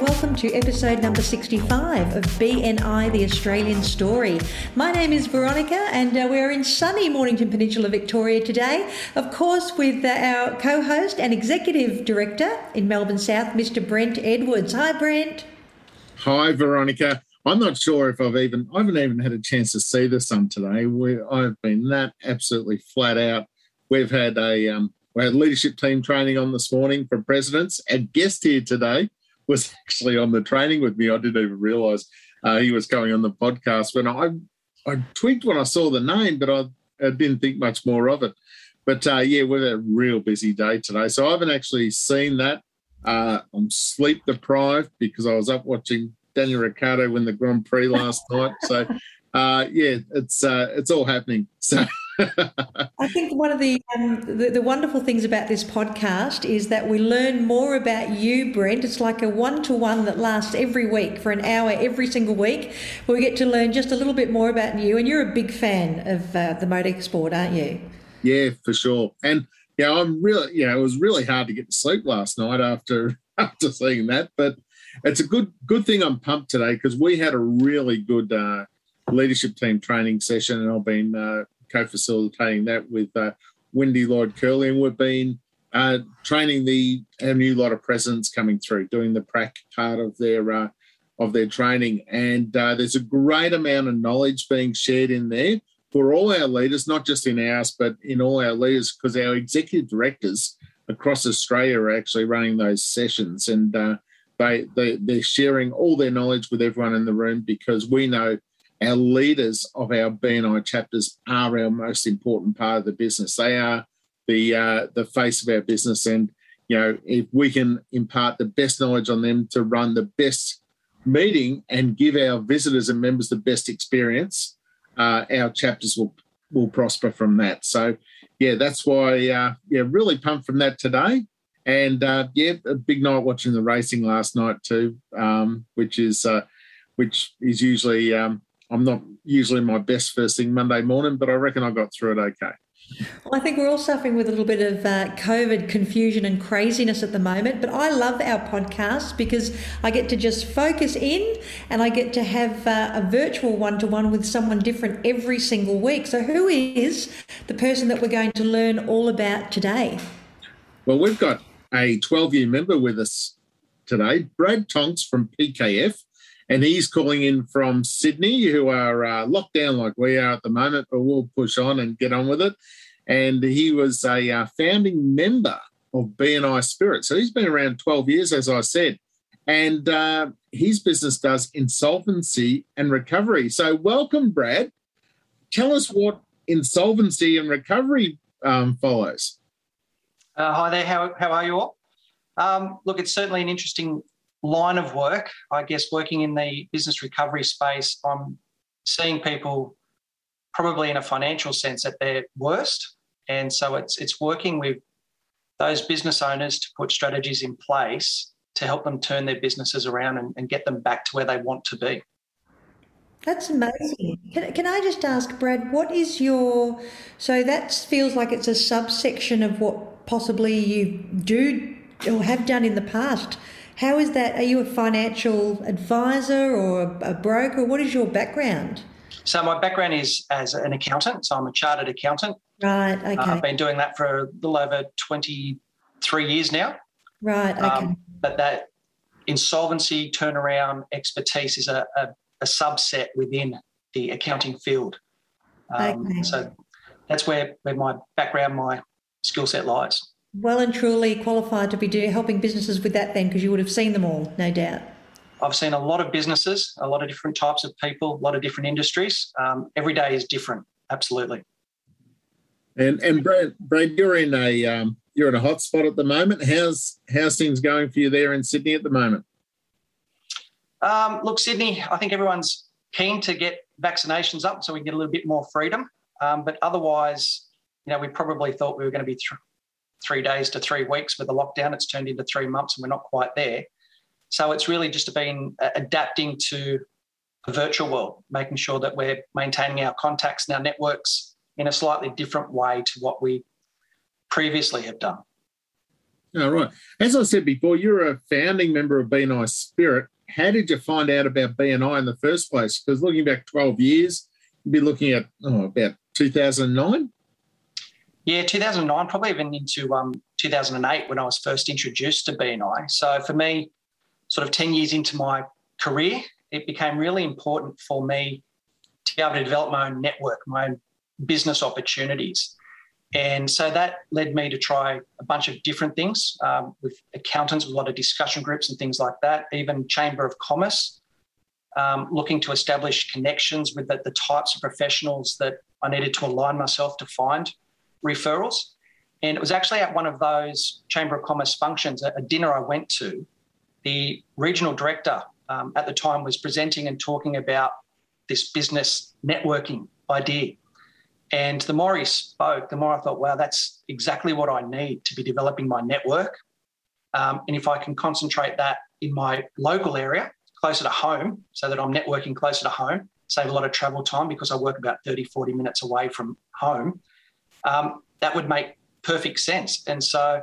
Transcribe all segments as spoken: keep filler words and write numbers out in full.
welcome to episode number sixty-five of B N I, the Australian Story. My name is Veronica and uh, we're in sunny Mornington Peninsula, Victoria today, of course with uh, our co-host and Executive Director in Melbourne South, Mister Brent Edwards. Hi Brent. Hi Veronica. I'm not sure if I've even, I haven't even had a chance to see the sun today. We, I've been that absolutely flat out. We've had a... Um, We had leadership team training on this morning for presidents. Our guest here today was actually on the training with me. I didn't even realise uh, he was coming on the podcast. When I I tweaked when I saw the name, but I, I didn't think much more of it. But, uh, yeah, we've had a real busy day today. So I haven't actually seen that. Uh, I'm sleep deprived because I was up watching Daniel Ricciardo win the Grand Prix last night. So, uh, yeah, it's uh, it's all happening. So... I think one of the, um, the the wonderful things about this podcast is that we learn more about you, Brent. It's like a one-to-one that lasts every week for an hour every single week, where we get to learn just a little bit more about you. And you're a big fan of uh, the motorsport, aren't you? Yeah, for sure. And yeah, I'm really yeah. It was really hard to get to sleep last night after after seeing that, but it's a good good thing I'm pumped today because we had a really good uh, leadership team training session, and I've been. Uh, co-facilitating that with uh, Wendy Lloyd-Curley, and we've been uh, training the a new lot of presidents coming through, doing the prac part of their uh, of their training, and uh, there's a great amount of knowledge being shared in there for all our leaders, not just in ours, but in all our leaders, because our executive directors across Australia are actually running those sessions, and uh, they, they they're sharing all their knowledge with everyone in the room because we know. Our leaders of our B N I chapters are our most important part of the business. They are the uh, the face of our business, and you know if we can impart the best knowledge on them to run the best meeting and give our visitors and members the best experience, uh, our chapters will will prosper from that. So, yeah, that's why uh, yeah, really pumped from that today, and uh, yeah, a big night watching the racing last night too, um, which is uh, which is usually. Um, I'm not usually my best first thing Monday morning, but I reckon I got through it okay. Well, I think we're all suffering with a little bit of uh, COVID confusion and craziness at the moment, but I love our podcast because I get to just focus in and I get to have uh, a virtual one-to-one with someone different every single week. So who is the person that we're going to learn all about today? Well, we've got a twelve-year member with us today, Brad Tonks from P K F. And he's calling in from Sydney, who are uh, locked down like we are at the moment, but we'll push on and get on with it. And he was a uh, founding member of B N I Spirit. So he's been around twelve years, as I said. And uh, his business does insolvency and recovery. So welcome, Brad. Tell us what insolvency and recovery um, follows. Uh, hi there. How, how are you all? Um, look, it's certainly an interesting line of work, I guess, working in the business recovery space. I'm seeing people probably in a financial sense at their worst, and so it's it's working with those business owners to put strategies in place to help them turn their businesses around and, and get them back to where they want to be. That's amazing. Can, can I just ask, Brad, what is your, so that feels like it's a subsection of what possibly you do or have done in the past. How is that? Are you a financial advisor or a broker? What is your background? So my background is as an accountant. So I'm a chartered accountant. Right, okay. Uh, I've been doing that for a little over twenty-three years now. Right, okay. Um, but that insolvency turnaround expertise is a, a, a subset within the accounting field. Um, okay. So that's where, where my background, my skill set lies. Well and truly qualified to be do, helping businesses with that then, because you would have seen them all, no doubt. I've seen a lot of businesses, a lot of different types of people, a lot of different industries. Um, every day is different, absolutely. And and Brad, Brad you're in a um, you're in a hot spot at the moment. How's how's things going for you there in Sydney at the moment? Um, look, Sydney, I think everyone's keen to get vaccinations up so we can get a little bit more freedom. Um, but otherwise, you know, we probably thought we were going to be th- three days to three weeks with the lockdown. It's turned into three months and we're not quite there. So it's really just been adapting to the virtual world, making sure that we're maintaining our contacts and our networks in a slightly different way to what we previously have done. Oh, right. As I said before, you're a founding member of B N I Spirit. How did you find out about B N I in the first place? Because looking back twelve years, you'd be looking at oh, about two thousand nine? Yeah, two thousand nine, probably even into um, two thousand eight when I was first introduced to B N I. So for me, sort of ten years into my career, it became really important for me to be able to develop my own network, my own business opportunities. And so that led me to try a bunch of different things um, with accountants, with a lot of discussion groups and things like that, even Chamber of Commerce, um, looking to establish connections with the, the types of professionals that I needed to align myself to find referrals. And it was actually at one of those Chamber of Commerce functions, a, a dinner I went to, the regional director um, at the time was presenting and talking about this business networking idea. And the more he spoke, the more I thought, wow, that's exactly what I need to be developing my network. Um, and if I can concentrate that in my local area, closer to home, so that I'm networking closer to home, save a lot of travel time because I work about thirty, forty minutes away from home, um, that would make perfect sense. And so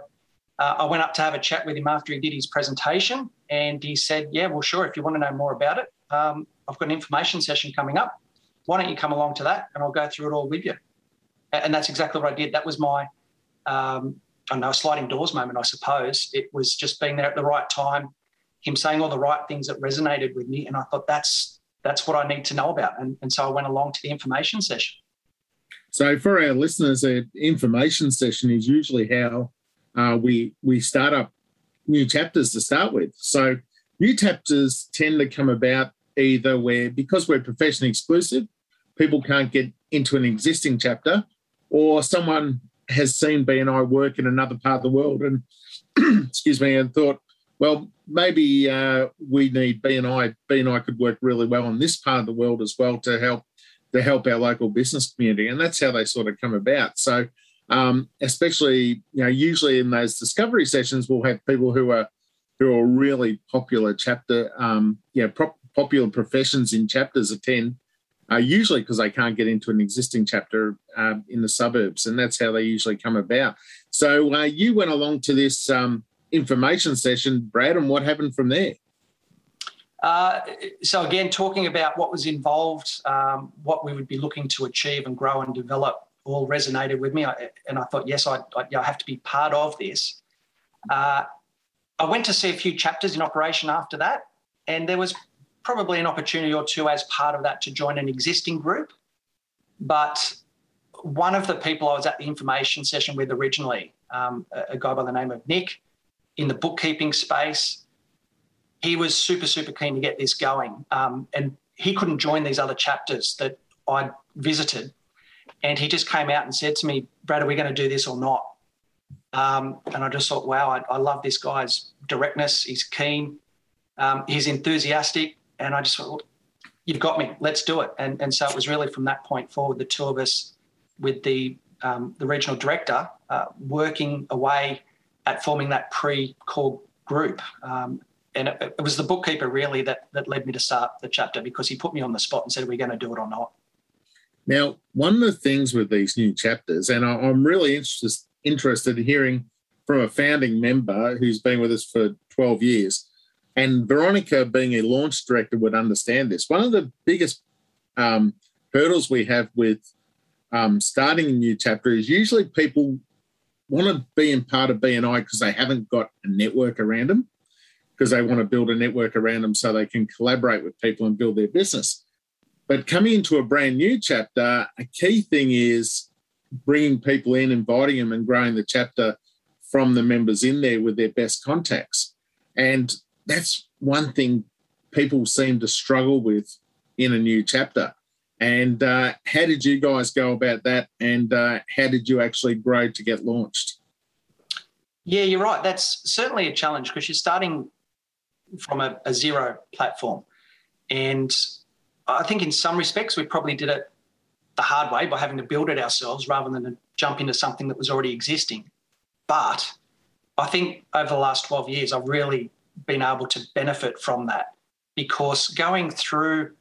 uh, I went up to have a chat with him after he did his presentation and he said, yeah, well, sure, if you want to know more about it, um, I've got an information session coming up. Why don't you come along to that and I'll go through it all with you? And that's exactly what I did. That was my, um, I don't know, sliding doors moment, I suppose. It was just being there at the right time, him saying all the right things that resonated with me, and I thought that's that's what I need to know about. And, and so I went along to the information session. So for our listeners, an information session is usually how uh, we, we start up new chapters to start with. So new chapters tend to come about either where, because we're profession exclusive, people can't get into an existing chapter, or someone has seen B N I work in another part of the world and, excuse me, and thought, well, maybe uh, we need B N I. B N I could work really well in this part of the world as well to help to help our local business community, and that's how they sort of come about. So, um, especially, you know, usually in those discovery sessions, we'll have people who are who are really popular chapter, um, you know, prop, popular professions in chapters attend. Uh, usually because they can't get into an existing chapter uh, in the suburbs, and that's how they usually come about. So uh, you went along to this um, information session, Brad, and what happened from there? Uh, so again, talking about what was involved, um, what we would be looking to achieve and grow and develop all resonated with me, I, and I thought, yes, I, I, I have to be part of this. Uh, I went to see a few chapters in operation after that, and there was probably an opportunity or two as part of that to join an existing group. But one of the people I was at the information session with originally, um, a guy by the name of Nick, in the bookkeeping space, he was super, super keen to get this going. Um, and he couldn't join these other chapters that I visited. And he just came out and said to me, Brad, are we going to do this or not? Um, and I just thought, wow, I, I love this guy's directness. He's keen. Um, he's enthusiastic. And I just thought, well, you've got me, let's do it. And and so it was really from that point forward, the two of us with the um, the regional director uh, working away at forming that pre-call group. Um, and it, it was the bookkeeper really that, that led me to start the chapter, because he put me on the spot and said, are we going to do it or not? Now, one of the things with these new chapters, and I, I'm really interest, interested in hearing from a founding member who's been with us for twelve years, and Veronica, being a launch director, would understand this. One of the biggest um, hurdles we have with um, starting a new chapter is usually people want to be in part of B N I because they haven't got a network around them, because they want to build a network around them so they can collaborate with people and build their business. But coming into a brand new chapter, a key thing is bringing people in, inviting them and growing the chapter from the members in there with their best contacts. And that's one thing people seem to struggle with in a new chapter. And uh, how did you guys go about that, and uh, how did you actually grow to get launched? Yeah, you're right. That's certainly a challenge because you're starting from a, a zero platform. And I think in some respects we probably did it the hard way by having to build it ourselves rather than jump into something that was already existing. But I think over the last twelve years I've really been able to benefit from that, because going through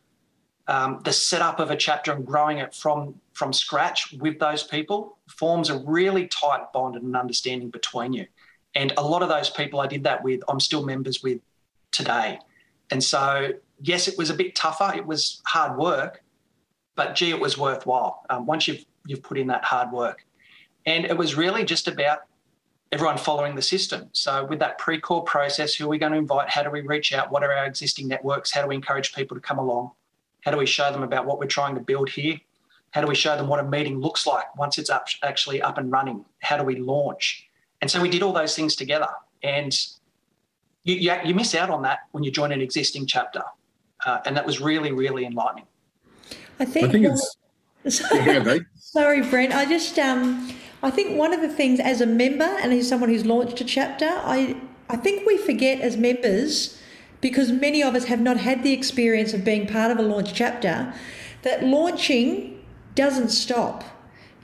um, the setup of a chapter and growing it from, from scratch with those people forms a really tight bond and an understanding between you. And a lot of those people I did that with, I'm still members with today. And so, yes, it was a bit tougher. It was hard work, but, gee, it was worthwhile um, once you've you've put in that hard work. And it was really just about everyone following the system. So with that pre-call process, who are we going to invite? How do we reach out? What are our existing networks? How do we encourage people to come along? How do we show them about what we're trying to build here? How do we show them what a meeting looks like once it's up, actually up and running? How do we launch? And so we did all those things together. And you, you, you miss out on that when you join an existing chapter. Uh, and that was really, really enlightening. I think, I think it's... Sorry, sorry, Brent. I just, um, I think one of the things as a member and as someone who's launched a chapter, I, I think we forget as members, because many of us have not had the experience of being part of a launch chapter, that launching doesn't stop.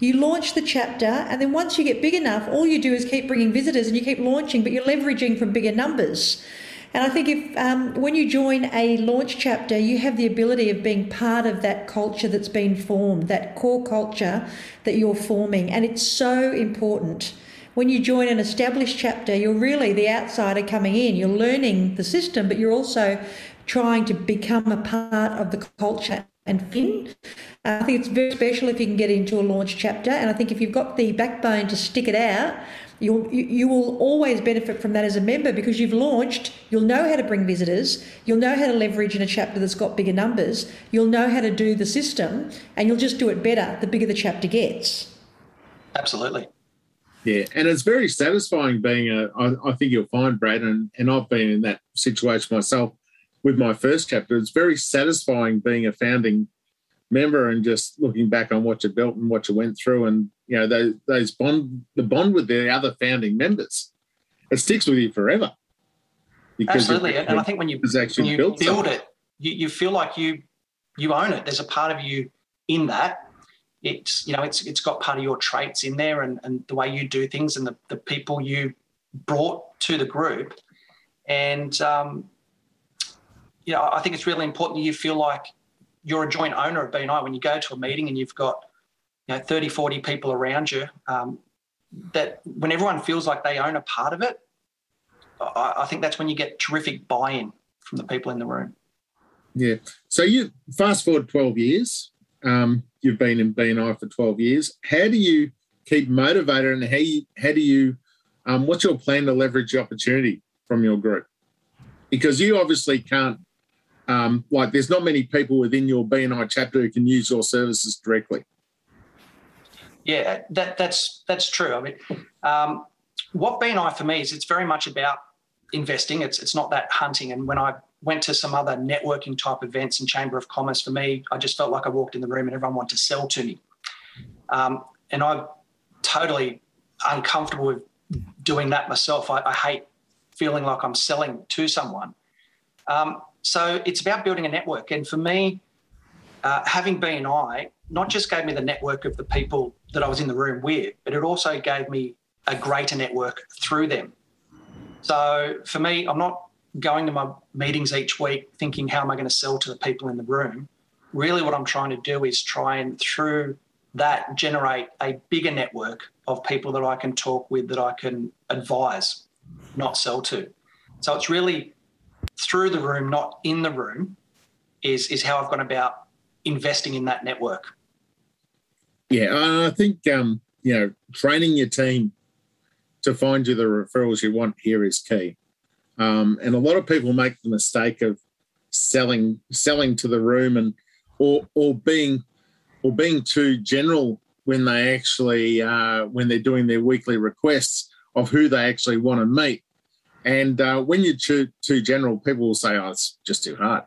You launch the chapter, and then once you get big enough, all you do is keep bringing visitors and you keep launching, but you're leveraging from bigger numbers. And I think if um, when you join a launch chapter, you have the ability of being part of that culture that's been formed, that core culture that you're forming. And it's so important. When you join an established chapter, you're really the outsider coming in. You're learning the system, but you're also trying to become a part of the culture and fit. I think it's very special if you can get into a launch chapter. And I think if you've got the backbone to stick it out, You'll, you, you will always benefit from that as a member, because you've launched, you'll know how to bring visitors, you'll know how to leverage in a chapter that's got bigger numbers, you'll know how to do the system, and you'll just do it better the bigger the chapter gets. Absolutely. Yeah, and it's very satisfying being a, I, I think you'll find, Brad, and, and I've been in that situation myself with my first chapter, it's very satisfying being a founding member and just looking back on what you built and what you went through, and you know those, those bond the bond with the other founding members, it sticks with you forever. Absolutely, and I think when you, when you build something. it, you, you feel like you you own it. There's a part of you in that. It's you know it's it's got part of your traits in there, and, and the way you do things, and the, the people you brought to the group, and um, you know I think it's really important that you feel like you're a joint owner of B N I. When you go to a meeting and you've got, you know, thirty, forty people around you, um, that when everyone feels like they own a part of it, I, I think that's when you get terrific buy-in from the people in the room. Yeah. So you fast forward twelve years, um, you've been in B N I for twelve years. How do you keep motivated, and how, you, how do you, um, what's your plan to leverage the opportunity from your group? Because you obviously can't, Um, like there's not many people within your B N I chapter who can use your services directly. Yeah, that, that's that's true. I mean, um, what B N I for me is, it's very much about investing. It's it's not that hunting. And when I went to some other networking type events in Chamber of Commerce, for me, I just felt like I walked in the room and everyone wanted to sell to me. Um, and I'm totally uncomfortable with doing that myself. I, I hate feeling like I'm selling to someone. Um, So it's about building a network. And for me, uh, having B N I not just gave me the network of the people that I was in the room with, but it also gave me a greater network through them. So for me, I'm not going to my meetings each week thinking, how am I going to sell to the people in the room? Really what I'm trying to do is try and through that generate a bigger network of people that I can talk with, that I can advise, not sell to. So it's really through the room, not in the room, is is how I've gone about investing in that network. Yeah, I think, um, you know, training your team to find you the referrals you want here is key. Um, and a lot of people make the mistake of selling selling to the room, and or or being or being too general when they actually, uh, when they're doing their weekly requests of who they actually want to meet. And uh, when you're too, too general, people will say, oh, it's just too hard.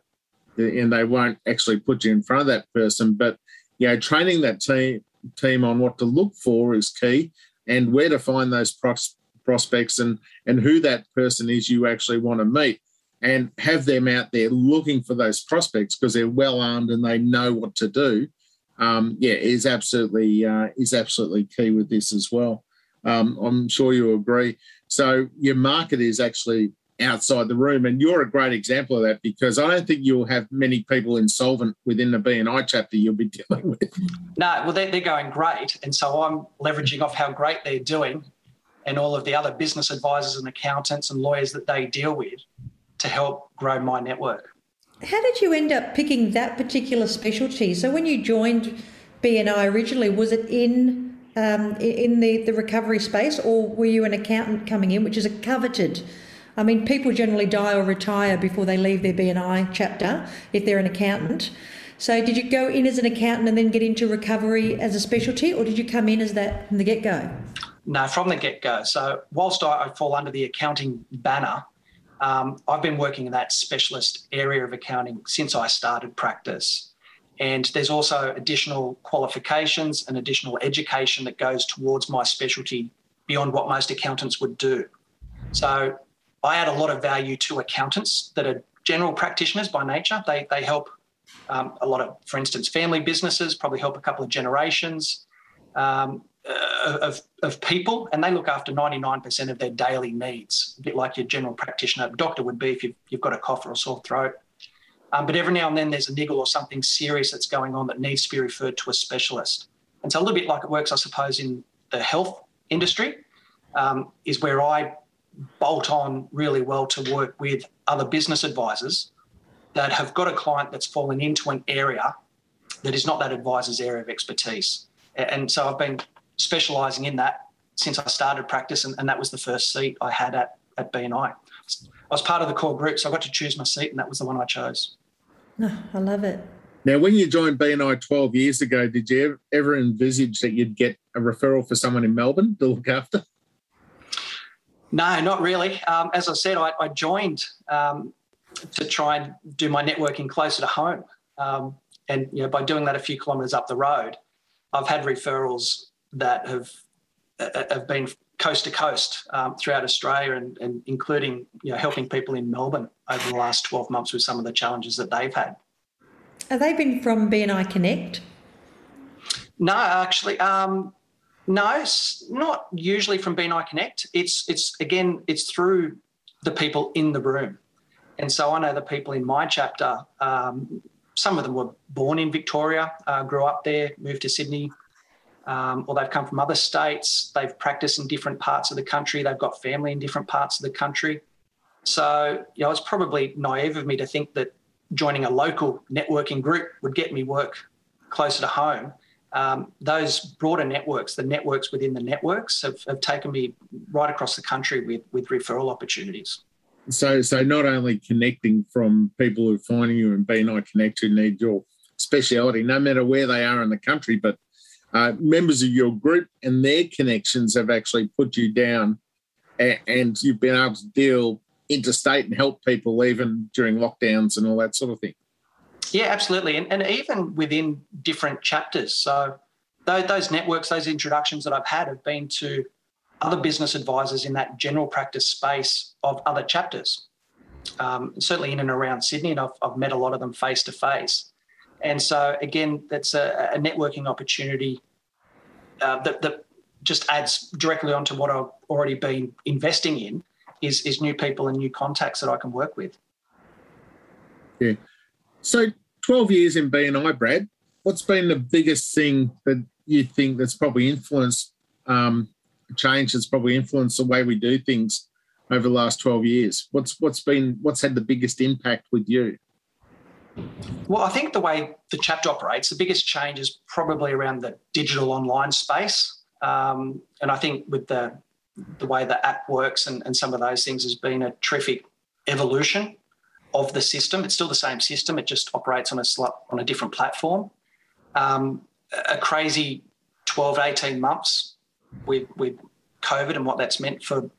And they won't actually put you in front of that person. But, you know, training that team team on what to look for is key, and where to find those pros- prospects and, and who that person is you actually want to meet. and have them out there looking for those prospects because they're well armed and they know what to do, um, yeah, is absolutely uh, is absolutely key with this as well. Um, I'm sure you agree. So your market is actually outside the room, and you're a great example of that because I don't think you'll have many people insolvent within the B N I chapter you'll be dealing with. No, well, they're, they're going great, and so I'm leveraging off how great they're doing and all of the other business advisors and accountants and lawyers that they deal with to help grow my network. How did you end up picking that particular specialty? So when you joined B N I originally, was it in um, in the, the recovery space, or were you an accountant coming in, which is a coveted? I mean, people generally die or retire before they leave their B N I chapter if they're an accountant. So did you go in as an accountant and then get into recovery as a specialty, or did you come in as that from the get-go? No, from the get-go. So whilst I, I fall under the accounting banner, Um, I've been working in that specialist area of accounting since I started practice. And there's also additional qualifications and additional education that goes towards my specialty beyond what most accountants would do. So I add a lot of value to accountants that are general practitioners by nature. They they help um, a lot of, for instance, family businesses, probably help a couple of generations um, Of, of people, and they look after ninety-nine percent of their daily needs, a bit like your general practitioner doctor would be if you've, you've got a cough or a sore throat. Um, but every now and then there's a niggle or something serious that's going on that needs to be referred to a specialist. And so a little bit like it works, I suppose, in the health industry um, is where I bolt on really well to work with other business advisors that have got a client that's fallen into an area that is not that advisor's area of expertise. And so I've been specialising in that since I started practice, and, and that was the first seat I had at, at B N I. I was part of the core group, so I got to choose my seat, and that was the one I chose. Oh, I love it. Now, when you joined B N I twelve years ago, did you ever envisage that you'd get a referral for someone in Melbourne to look after? No, not really. Um, as I said, I, I joined um, to try and do my networking closer to home, um, and you know, by doing that a few kilometres up the road, I've had referrals that have have been coast to coast um, throughout Australia and, and including, you know, helping people in Melbourne over the last twelve months with some of the challenges that they've had. Have they been from B N I Connect? No, actually, um, no, not usually from B N I Connect. It's, it's again, it's through the people in the room. And so I know the people in my chapter, um, some of them were born in Victoria, uh, grew up there, moved to Sydney, Um, or they've come from other states, they've practiced in different parts of the country, they've got family in different parts of the country. So, you know, it's probably naive of me to think that joining a local networking group would get me work closer to home. Um, those broader networks, the networks within the networks, have, have taken me right across the country with, with referral opportunities. So, so not only connecting from people who are finding you and B N I Connect who need your speciality, no matter where they are in the country, but Uh, members of your group and their connections have actually put you down, and, and you've been able to deal interstate and help people even during lockdowns and all that sort of thing. Yeah, absolutely. And, and even within different chapters. So those, those networks, those introductions that I've had have been to other business advisors in that general practice space of other chapters, um, certainly in and around Sydney, and I've, I've met a lot of them face-to-face. And so, again, that's a, a networking opportunity uh, that, that just adds directly onto what I've already been investing in is, is new people and new contacts that I can work with. Yeah. So twelve years in B N I, Brad, what's been the biggest thing that you think that's probably influenced, um, change that's probably influenced the way we do things over the last twelve years? What's what's been what's had the biggest impact with you? Well, I think the way the chapter operates, the biggest change is probably around the digital online space. Um, and I think with the the way the app works and, and some of those things has been a terrific evolution of the system. It's still the same system. It just operates on a on a different platform. Um, a crazy twelve, eighteen months with, with COVID and what that's meant for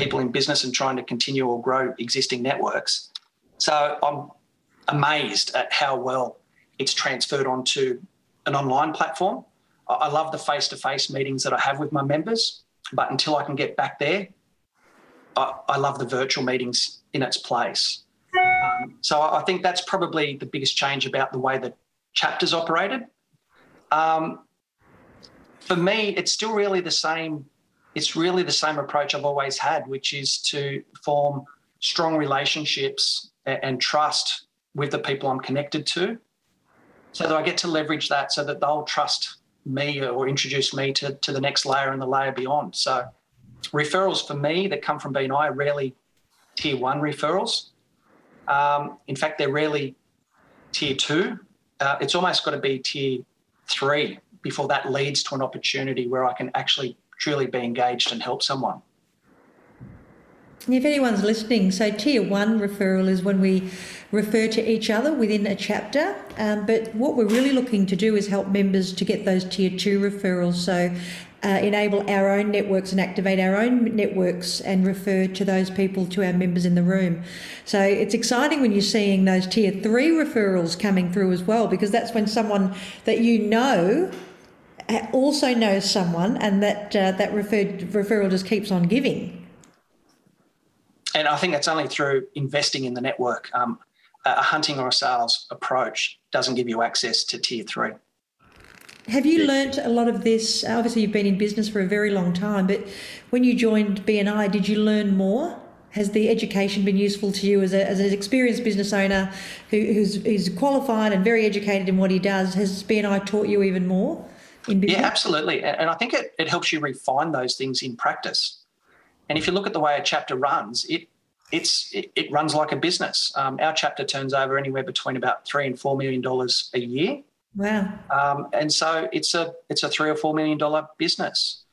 people in business and trying to continue or grow existing networks. So I'm amazed at how well it's transferred onto an online platform. I love the face-to-face meetings that I have with my members, but until I can get back there, I, I love the virtual meetings in its place. Um, so I think that's probably the biggest change about the way that chapters operated. Um, for me, it's still really the same. It's really the same approach I've always had, which is to form strong relationships and trust with the people I'm connected to, so that I get to leverage that, so that they'll trust me or introduce me to, to the next layer and the layer beyond. So referrals for me that come from B N I are rarely tier one referrals. Um, in fact, they're rarely tier two. Uh, it's almost got to be tier three before that leads to an opportunity where I can actually truly be engaged and help someone. If anyone's listening, so tier one referral is when we refer to each other within a chapter, um, but what we're really looking to do is help members to get those tier two referrals, so uh, enable our own networks and activate our own networks and refer to those people to our members in the room. So it's exciting when you're seeing those tier three referrals coming through as well, because that's when someone that you know also knows someone, and that uh, that referred, referral just keeps on giving. And I think that's only through investing in the network. Um, a hunting or a sales approach doesn't give you access to tier three. Have you yeah. learnt a lot of this? Obviously, you've been in business for a very long time, but when you joined B N I, did you learn more? Has the education been useful to you as, a, as an experienced business owner who, who's, who's qualified and very educated in what he does? Has B N I taught you even more in business? Yeah, absolutely. And I think it, it helps you refine those things in practice. And if you look at the way a chapter runs, it it's it, it runs like a business. Um, our chapter turns over anywhere between about three and four million dollars a year. Wow! Um, and so it's a it's a three or four million dollar business.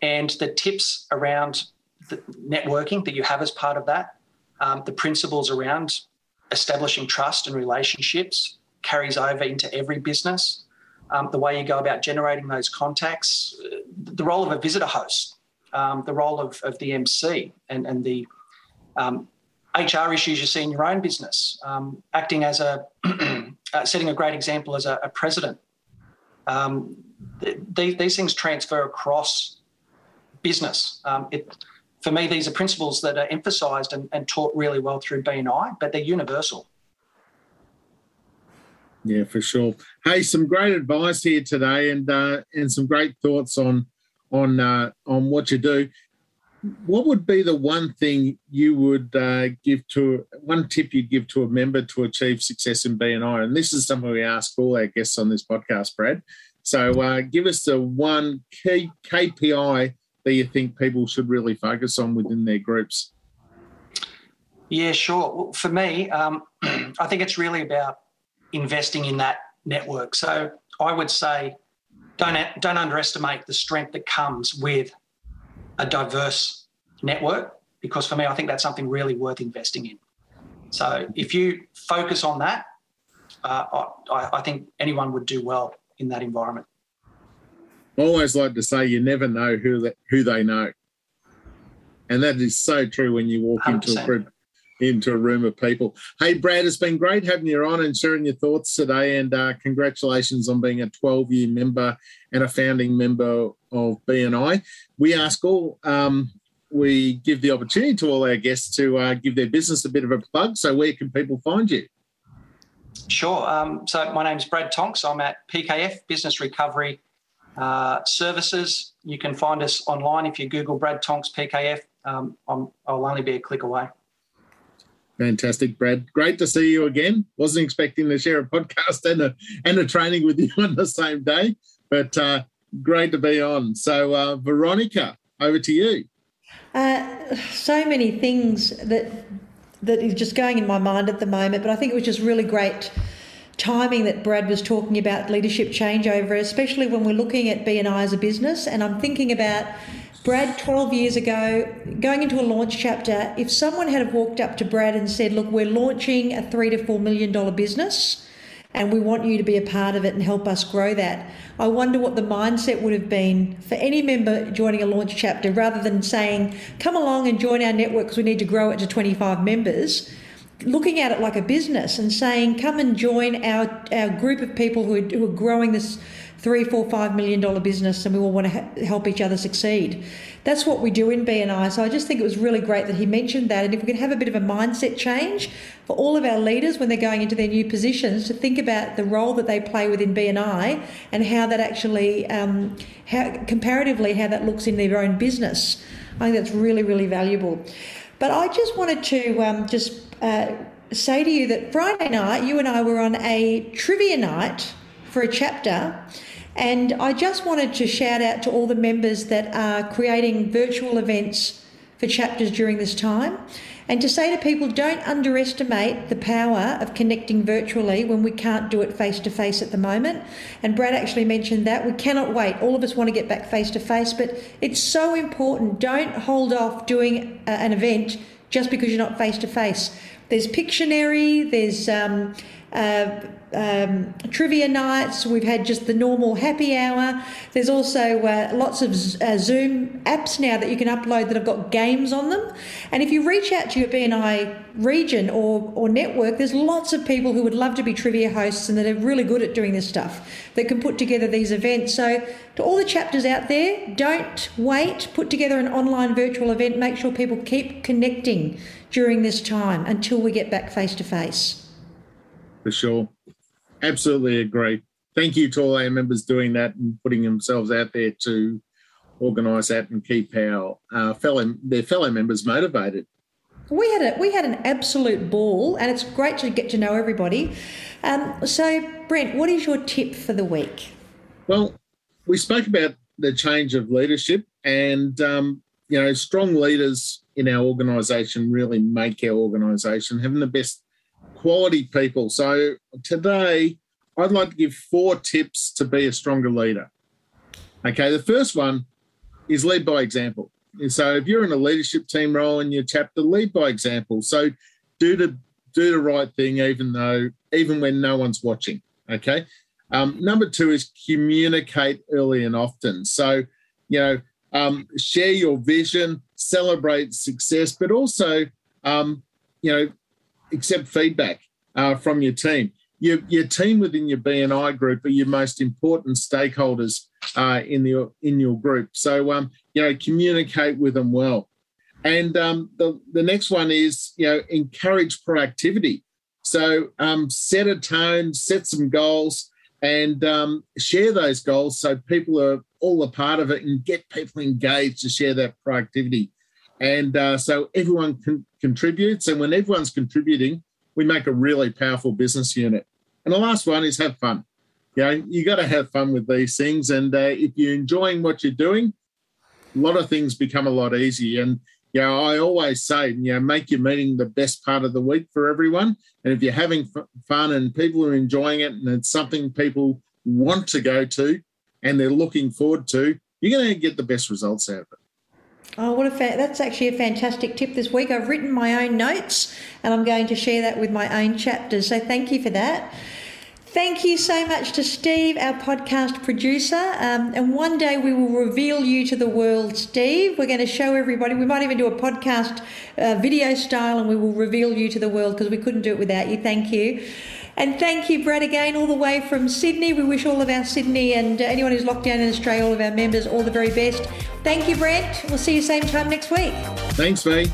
And the tips around the networking that you have as part of that, um, the principles around establishing trust and relationships carries over into every business. Um, the way you go about generating those contacts, the role of a visitor host. Um, the role of, of the M C and, and the um, H R issues you see in your own business, um, acting as a, uh, setting a great example as a, a president. Um, th- th- these things transfer across business. Um, it, for me, these are principles that are emphasised and, and taught really well through B N I, but they're universal. Yeah, for sure. Hey, some great advice here today, and uh, and some great thoughts on on uh, on what you do. What would be the one thing you would uh, give to, one tip you'd give to a member to achieve success in B N I? And this is something we ask all our guests on this podcast, Brad. So uh, give us the one key K P I that you think people should really focus on within their groups. Yeah, sure. Well, for me, um, I think it's really about investing in that network. So I would say, Don't, don't underestimate the strength that comes with a diverse network, because for me, I think that's something really worth investing in. So if you focus on that, uh, I, I think anyone would do well in that environment. I always like to say you never know who the, who they know. And that is so true when you walk into a group, into a room of people. Hey, Brad, it's been great having you on and sharing your thoughts today, and uh, congratulations on being a twelve-year member and a founding member of B N I. We ask all, um, we give the opportunity to all our guests to uh, give their business a bit of a plug, so where can people find you? Sure. Um, so my name's Brad Tonks. I'm at P K F Business Recovery uh, Services. You can find us online if you Google Brad Tonks P K F. Um, I'm, I'll only be a click away. Fantastic, Brad. Great to see you again. Wasn't expecting to share a podcast and a and a training with you on the same day, but uh, great to be on. So, uh, Veronica, over to you. Uh, so many things that that is just going in my mind at the moment, but I think it was just really great timing that Brad was talking about leadership changeover, especially when we're looking at B N I as a business, and I'm thinking about Brad, twelve years ago, going into a launch chapter. If someone had walked up to Brad and said, look, we're launching a three to four million dollar business and we want you to be a part of it and help us grow that, I wonder what the mindset would have been for any member joining a launch chapter, rather than saying, come along and join our network because we need to grow it to twenty-five members. Looking at it like a business and saying, come and join our, our group of people who are, who are growing this three, four, five million dollar business, and we all want to help each other succeed. that's what we do in B N I. So I just think it was really great that he mentioned that. And if we could have a bit of a mindset change for all of our leaders when they're going into their new positions, to think about the role that they play within B N I and how that actually, um, how comparatively, how that looks in their own business. I think that's really, really valuable. But I just wanted to um, just uh, say to you that Friday night, you and I were on a trivia night for a chapter, and I just wanted to shout out to all the members that are creating virtual events for chapters during this time, and to say to people, don't underestimate the power of connecting virtually when we can't do it face-to-face at the moment. And Brad actually mentioned that. We cannot wait. All of us want to get back face-to-face, but it's so important. Don't hold off doing a, an event just because you're not face-to-face. There's Pictionary, there's um, uh, um, trivia nights, we've had just the normal happy hour. There's also uh, lots of uh, Zoom apps now that you can upload that have got games on them. And if you reach out to your B N I region or, or network, there's lots of people who would love to be trivia hosts and that are really good at doing this stuff, that can put together these events. So to all the chapters out there, don't wait, put together an online virtual event, make sure people keep connecting during this time until we get back face-to-face. For sure. Absolutely agree. Thank you to all our members doing that and putting themselves out there to organise that and keep our uh, fellow their fellow members motivated. We had a, we had an absolute ball, and it's great to get to know everybody. Um, so, Brent, what is your tip for the week? Well, we spoke about the change of leadership, and, um, you know, strong leaders in our organisation really make our organisation, having the best quality people. So today I'd like to give four tips to be a stronger leader. Okay, the first one is lead by example. And so if you're in a leadership team role in your chapter, lead by example. So do the do the right thing even though even when no one's watching. Okay. Um, number two is communicate early and often. So, you know, um, share your vision, celebrate success, but also, um, you know, accept feedback uh, from your team. Your, your team within your B N I group are your most important stakeholders uh, in the in your group. So, um, you know, communicate with them well. And um, the, the next one is, you know, encourage proactivity. So um, set a tone, set some goals, and um, share those goals so people are all a part of it, and get people engaged to share that proactivity. And uh, so everyone con- contributes, and when everyone's contributing, we make a really powerful business unit. And the last one is have fun. You know, you got to have fun with these things, and uh, if you're enjoying what you're doing, a lot of things become a lot easier. And, you know, I always say, you know, make your meeting the best part of the week for everyone. And if you're having f- fun and people are enjoying it and it's something people want to go to, and they're looking forward to, you're going to get the best results out of it. Oh, what a fa- that's actually a fantastic tip this week. I've written my own notes, and I'm going to share that with my own chapters. So thank you for that. Thank you so much to Steve, our podcast producer. Um, and one day we will reveal you to the world, Steve. We're going to show everybody. We might even do a podcast uh, video style, and we will reveal you to the world because we couldn't do it without you. Thank you. And thank you, Brad, again, all the way from Sydney. We wish all of our Sydney and uh, anyone who's locked down in Australia, all of our members, all the very best. Thank you, Brent. We'll see you same time next week. Thanks, mate.